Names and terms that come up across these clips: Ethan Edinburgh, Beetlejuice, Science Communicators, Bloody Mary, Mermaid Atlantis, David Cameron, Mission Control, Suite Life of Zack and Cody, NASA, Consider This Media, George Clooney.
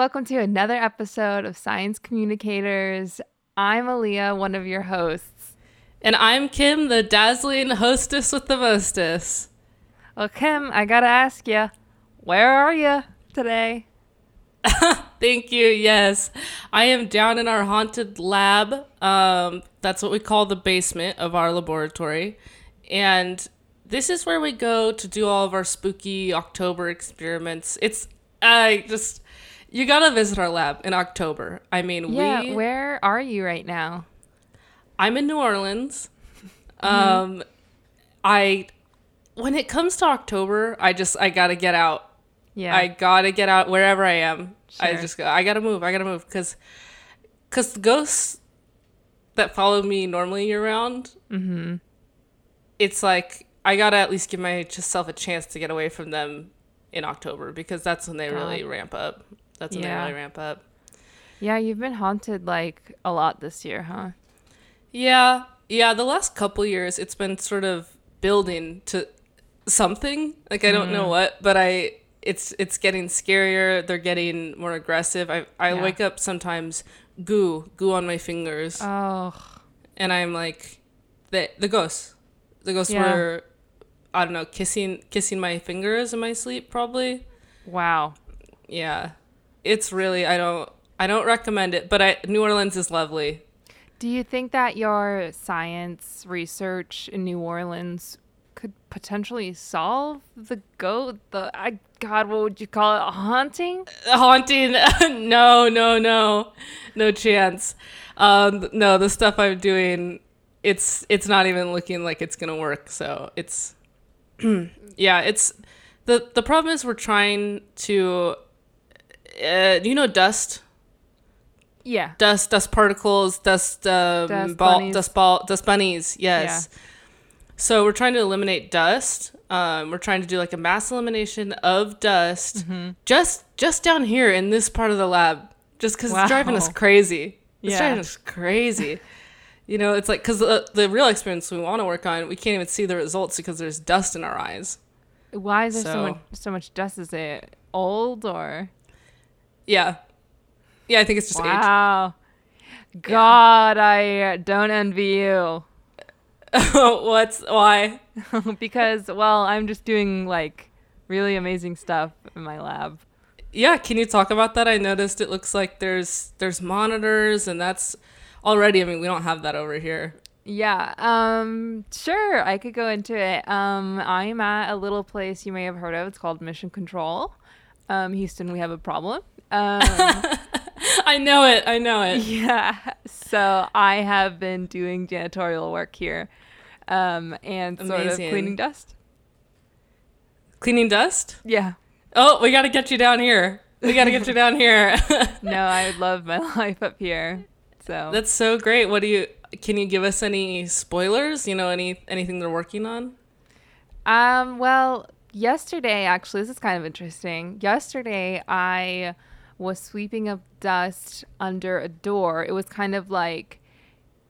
welcome to another episode of Science Communicators. I'm Aaliyah, one of your hosts. And I'm Kim, the dazzling hostess with the mostess. Well, Kim, I gotta ask you, where are you today? Thank you, yes. I am down in our haunted lab. That's what we call the basement of our laboratory. And this is where we go to do all of our spooky October experiments. You gotta visit our lab in October. I mean, yeah, where are you right now? I'm in New Orleans. Mm-hmm. When it comes to October, I gotta get out. Yeah. I gotta get out wherever I am. Sure. I gotta move. Cause the ghosts that follow me normally year round, mm-hmm. It's like, I gotta at least give myself a chance to get away from them in October, because that's when they really ramp up. Yeah, you've been haunted like a lot this year, huh? Yeah. The last couple years, it's been sort of building to something. Like I don't know what, but it's getting scarier. They're getting more aggressive. I wake up sometimes goo on my fingers. Oh, and I'm like the ghosts. The ghosts were, I don't know, kissing my fingers in my sleep, probably. Wow. Yeah, it's really I don't recommend it, but New Orleans is lovely. Do you think that your science research in New Orleans could potentially solve what would you call it? Haunting? No chance. No, the stuff I'm doing. It's not even looking like it's gonna work. So it's it's the problem is we're trying to dust. Yeah. Dust particles, dust bunnies. Yes. Yeah. So we're trying to eliminate dust. We're trying to do like a mass elimination of dust, mm-hmm. just down here in this part of the lab, just because it's driving us crazy. It's driving us crazy. You know, it's like, because the real experience we want to work on, we can't even see the results because there's dust in our eyes. Why is there so much dust? Is it old or? Yeah, I think it's just age. Wow. God, yeah. I don't envy you. Why? Because, I'm just doing like really amazing stuff in my lab. Yeah, can you talk about that? I noticed it looks like there's monitors and that's... Already, I mean, we don't have that over here. Yeah, sure, I could go into it. I'm at a little place you may have heard of. It's called Mission Control. Houston, we have a problem. I know it. Yeah, so I have been doing janitorial work here and sort of cleaning dust. Cleaning dust? Yeah. Oh, we got to get you down here. No, I would love my life up here. So. That's so great. Can you give us any spoilers? You know, anything they're working on? Yesterday, actually, this is kind of interesting. Yesterday, I was sweeping up dust under a door. It was kind of like,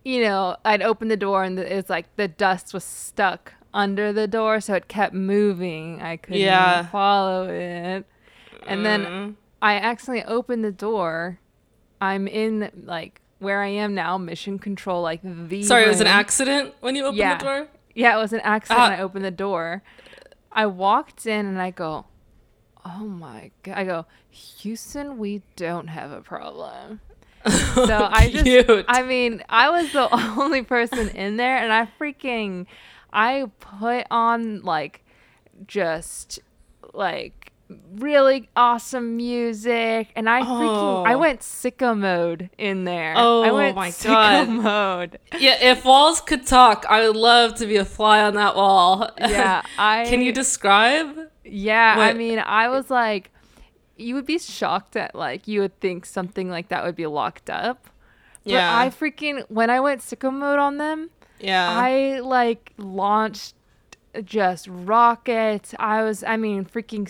you know, I'd open the door and it's like the dust was stuck under the door. So it kept moving. I couldn't follow it. And then I accidentally opened the door. I'm in like... where I am now, Mission Control, like the... Sorry, room. It was an accident when you opened the door? Yeah, it was an accident when I opened the door. I walked in and I go, oh my God. I go, Houston, we don't have a problem. So I was the only person in there and I put on like just like really awesome music and I went sicko mode in there. Yeah, if walls could talk, I would love to be a fly on that wall. Yeah. Can you describe? Yeah, what? I mean, I was like, you would be shocked at like, you would think something like that would be locked up. Yeah. But when I went sicko mode on them, I like launched just rockets. I was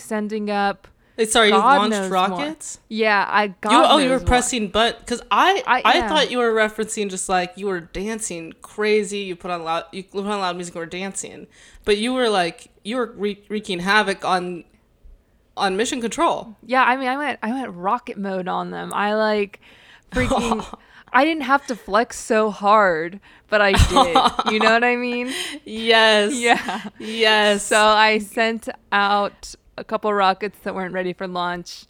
sending up. Sorry, God, you launched rockets? More. Yeah, I got. You were pressing buttons because I thought you were referencing just like you were dancing crazy. You put on loud music and were dancing, but you were wreaking havoc on on Mission Control. Yeah, I mean, I went rocket mode on them. I like freaking. I didn't have to flex so hard, but I did. You know what I mean? Yes. Yeah. Yes. So I sent out a couple rockets that weren't ready for launch.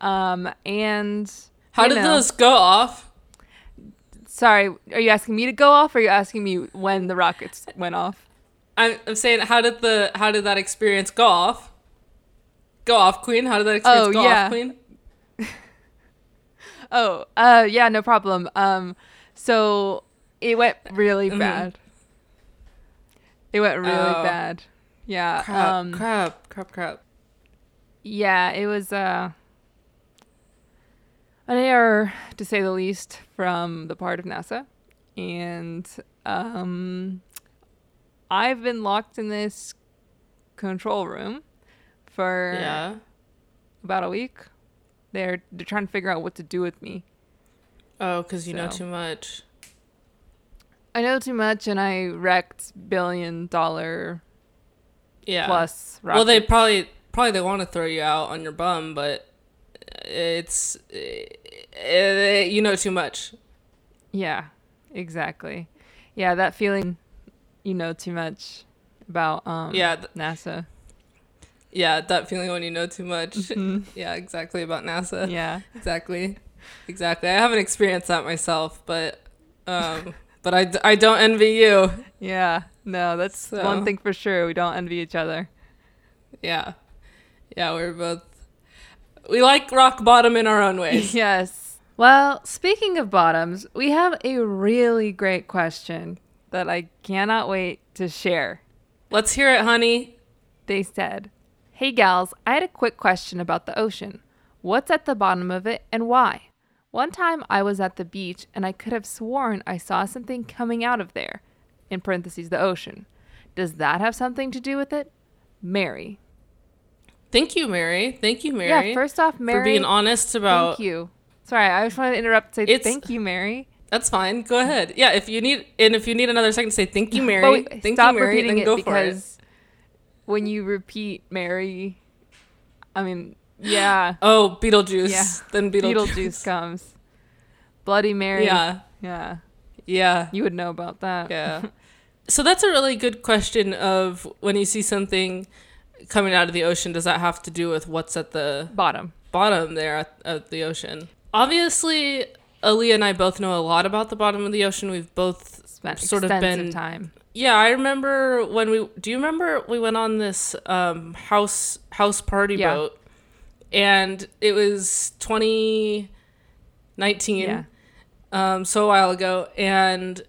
And how did those go off? Sorry, are you asking me to go off, or are you asking me when the rockets went off? I'm saying, how did that experience go off? Go off, Queen. How did that experience go off, Queen? Oh, yeah, no problem. So it went really bad. It went really bad. Yeah. Crap. Yeah, it was an error, to say the least, from the part of NASA. And I've been locked in this control room for about a week. They're trying to figure out what to do with me. Oh, because you know too much. I know too much, and I wrecked $1 billion plus rockets. Well, they probably they want to throw you out on your bum, but it's you know too much. Yeah, exactly. Yeah, that feeling, you know too much about NASA. Yeah, that feeling when you know too much. Mm-hmm. Yeah, exactly, about NASA. Yeah. Exactly. I haven't experienced that myself, but I don't envy you. Yeah. No, that's one thing for sure. We don't envy each other. Yeah. Yeah, we like rock bottom in our own ways. Yes. Well, speaking of bottoms, we have a really great question that I cannot wait to share. Let's hear it, honey. They said, "Hey gals, I had a quick question about the ocean. What's at the bottom of it and why? One time I was at the beach and I could have sworn I saw something coming out of there, in parentheses, the ocean. Does that have something to do with it? Mary." Thank you, Mary. Yeah, first off, Mary. For being honest about... Thank you. Sorry, I just wanted to interrupt and say thank you, Mary. That's fine. Go ahead. Yeah, if you need another second to say thank you, Mary. Wait, thank you, Mary, then go for it. When you repeat Mary, I mean, yeah. Oh, Beetlejuice. Yeah. Then Beetlejuice comes. Bloody Mary. Yeah. You would know about that. Yeah. So that's a really good question of when you see something coming out of the ocean, does that have to do with what's at the bottom there at the ocean? Obviously, Ali and I both know a lot about the bottom of the ocean. We've both spent extensive time. Yeah, I remember do you remember we went on this house party boat, and it was 2019, so a while ago, and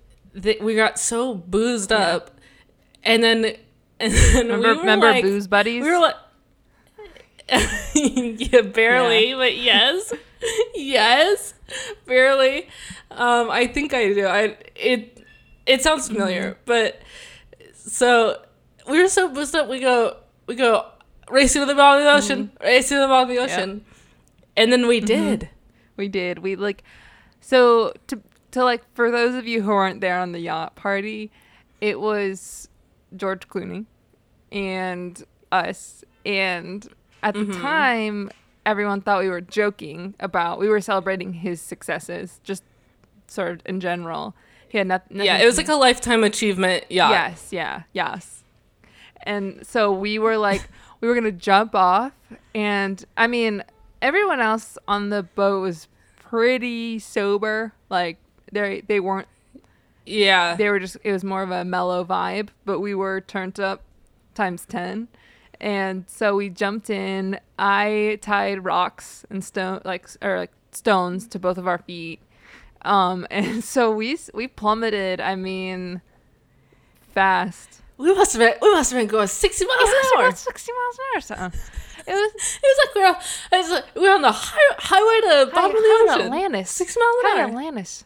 we got so boozed up, and then remember like, booze buddies? We were like, barely, but yes. Yes, barely. I think I do. It sounds familiar, but so we were so boosted up. We go racing to the bottom of the ocean, and then we did. We did. We so to for those of you who weren't there on the yacht party, it was George Clooney and us, and at the time everyone thought we were joking about. We were celebrating his successes, just sort of in general. He had nothing. Yeah, it was like a lifetime achievement. Yeah. Yes. And so we were like, we were going to jump off. And I mean, everyone else on the boat was pretty sober. Like they weren't. Yeah. They were just, it was more of a mellow vibe, but we were turned up times 10. And so we jumped in. I tied rocks and stones to both of our feet. And so we plummeted. I mean, fast. We must have been going 60 miles an hour. 60 miles an hour. Or something. It was like we were on the highway to bottom of the ocean. Atlantis. 60 miles an hour. Atlantis.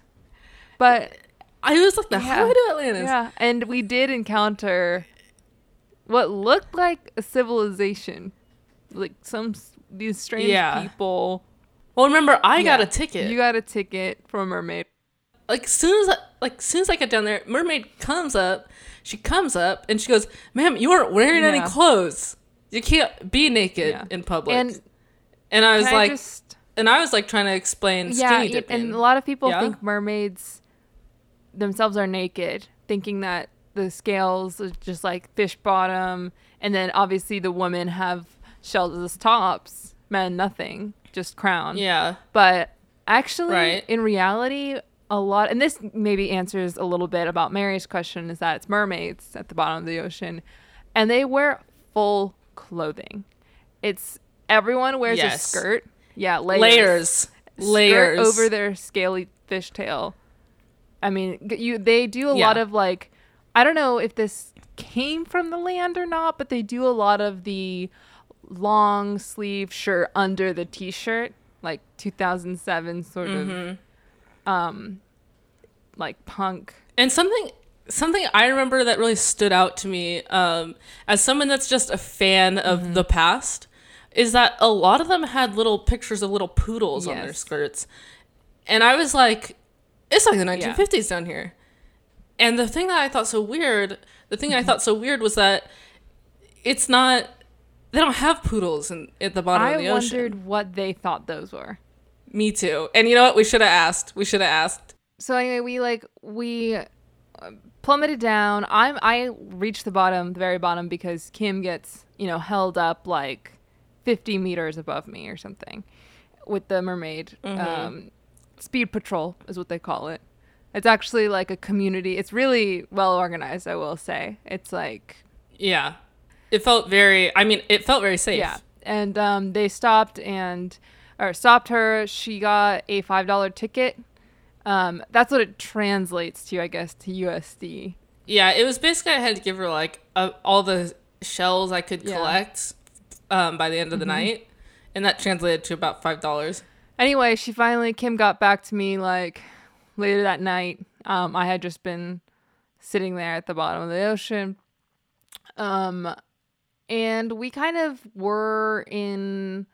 But I was like the highway to Atlantis. Yeah, and we did encounter what looked like a civilization, like these strange people. Well, remember, I got a ticket. You got a ticket for a mermaid. As soon as I got down there, mermaid comes up. She comes up and she goes, "Ma'am, you aren't wearing any clothes." You can't be naked in public. And I was like, and I was like trying to explain skinny dipping. And a lot of people think mermaids themselves are naked, thinking that the scales are just like fish bottom. And then obviously the women have shell-less tops, men nothing, just crown. Yeah. But actually, in reality, a lot, and this maybe answers a little bit about Mary's question, is that it's mermaids at the bottom of the ocean, and they wear full clothing. It's everyone wears a skirt. Yeah, layers over their scaly fishtail. I mean, they do a lot of, like, I don't know if this came from the land or not, but they do a lot of the long sleeve shirt under the t-shirt, like 2007 sort of like punk. And something I remember that really stood out to me as someone that's just a fan of the past is that a lot of them had little pictures of little poodles on their skirts. And I was like, it's like the 1950s down here. And the thing that I thought so weird, was that it's not, they don't have poodles at the bottom of the ocean. I wondered what they thought those were. Me too. And you know what? We should have asked. So anyway, we plummeted down. I reached the bottom, the very bottom, because Kim gets, held up like 50 meters above me or something with the mermaid. Speed patrol is what they call it. It's actually like a community. It's really well organized, I will say. It's like... Yeah. It felt very safe. Yeah. And they stopped her. She got a $5 ticket. That's what it translates to, I guess, to USD. Yeah, it was basically I had to give her like all the shells I could collect by the end of the night. And that translated to about $5. Anyway, Kim got back to me like later that night. I had just been sitting there at the bottom of the ocean. And we kind of were in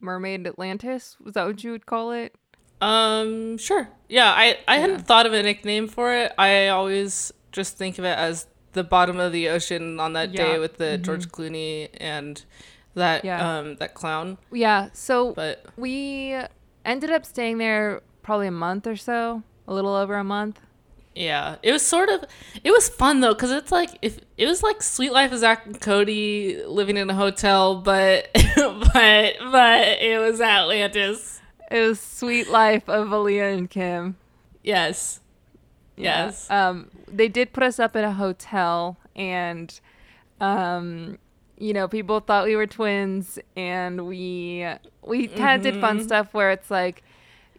Mermaid Atlantis. Was that what you would call it? Sure. Yeah, I hadn't thought of a nickname for it. I always just think of it as the bottom of the ocean on that day with the George Clooney and that that clown. Yeah, but we ended up staying there probably a month or so, a little over a month. Yeah, it was fun though, because it's like it was like Suite Life of Zack and Cody living in a hotel, but it was Atlantis. It was Suite Life of Aaliyah and Kim. Yes, yeah. Yes. They did put us up in a hotel, and people thought we were twins, and we kind of did fun stuff where it's like,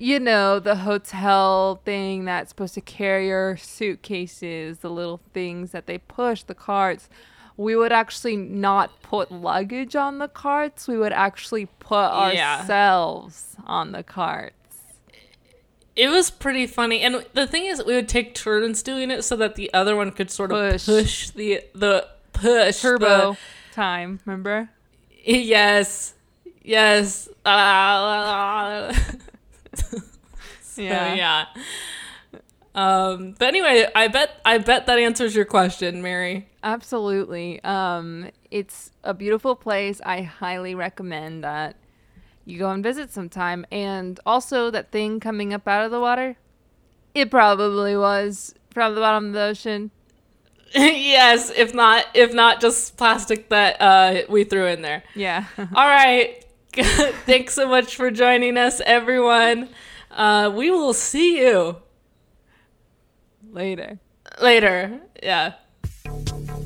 the hotel thing that's supposed to carry your suitcases, the little things that they push, the carts. We would actually not put luggage on the carts. We would actually put ourselves on the carts. It was pretty funny. And the thing is, we would take turns doing it so that the other one could sort of push the turbo time, remember? Yes. Yes. So, but anyway, I bet that answers your question, Mary. Absolutely. It's a beautiful place. I highly recommend that you go and visit sometime. And also that thing coming up out of the water, it probably was from the bottom of the ocean. Yes, if not just plastic that we threw in there. Yeah. All right. Thanks so much for joining us, everyone. We will see you later. Yeah.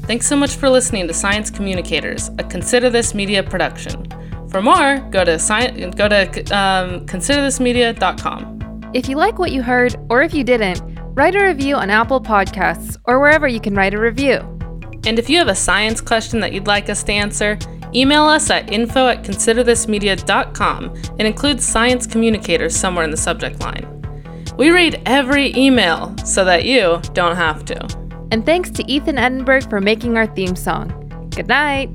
Thanks so much for listening to Science Communicators, a Consider This Media production. For more, go to considerthismedia.com. If you like what you heard, or if you didn't, write a review on Apple Podcasts or wherever you can write a review. And if you have a science question that you'd like us to answer, email us at info@considerthismedia.com and include Science Communicators somewhere in the subject line. We read every email so that you don't have to. And thanks to Ethan Edinburgh for making our theme song. Good night.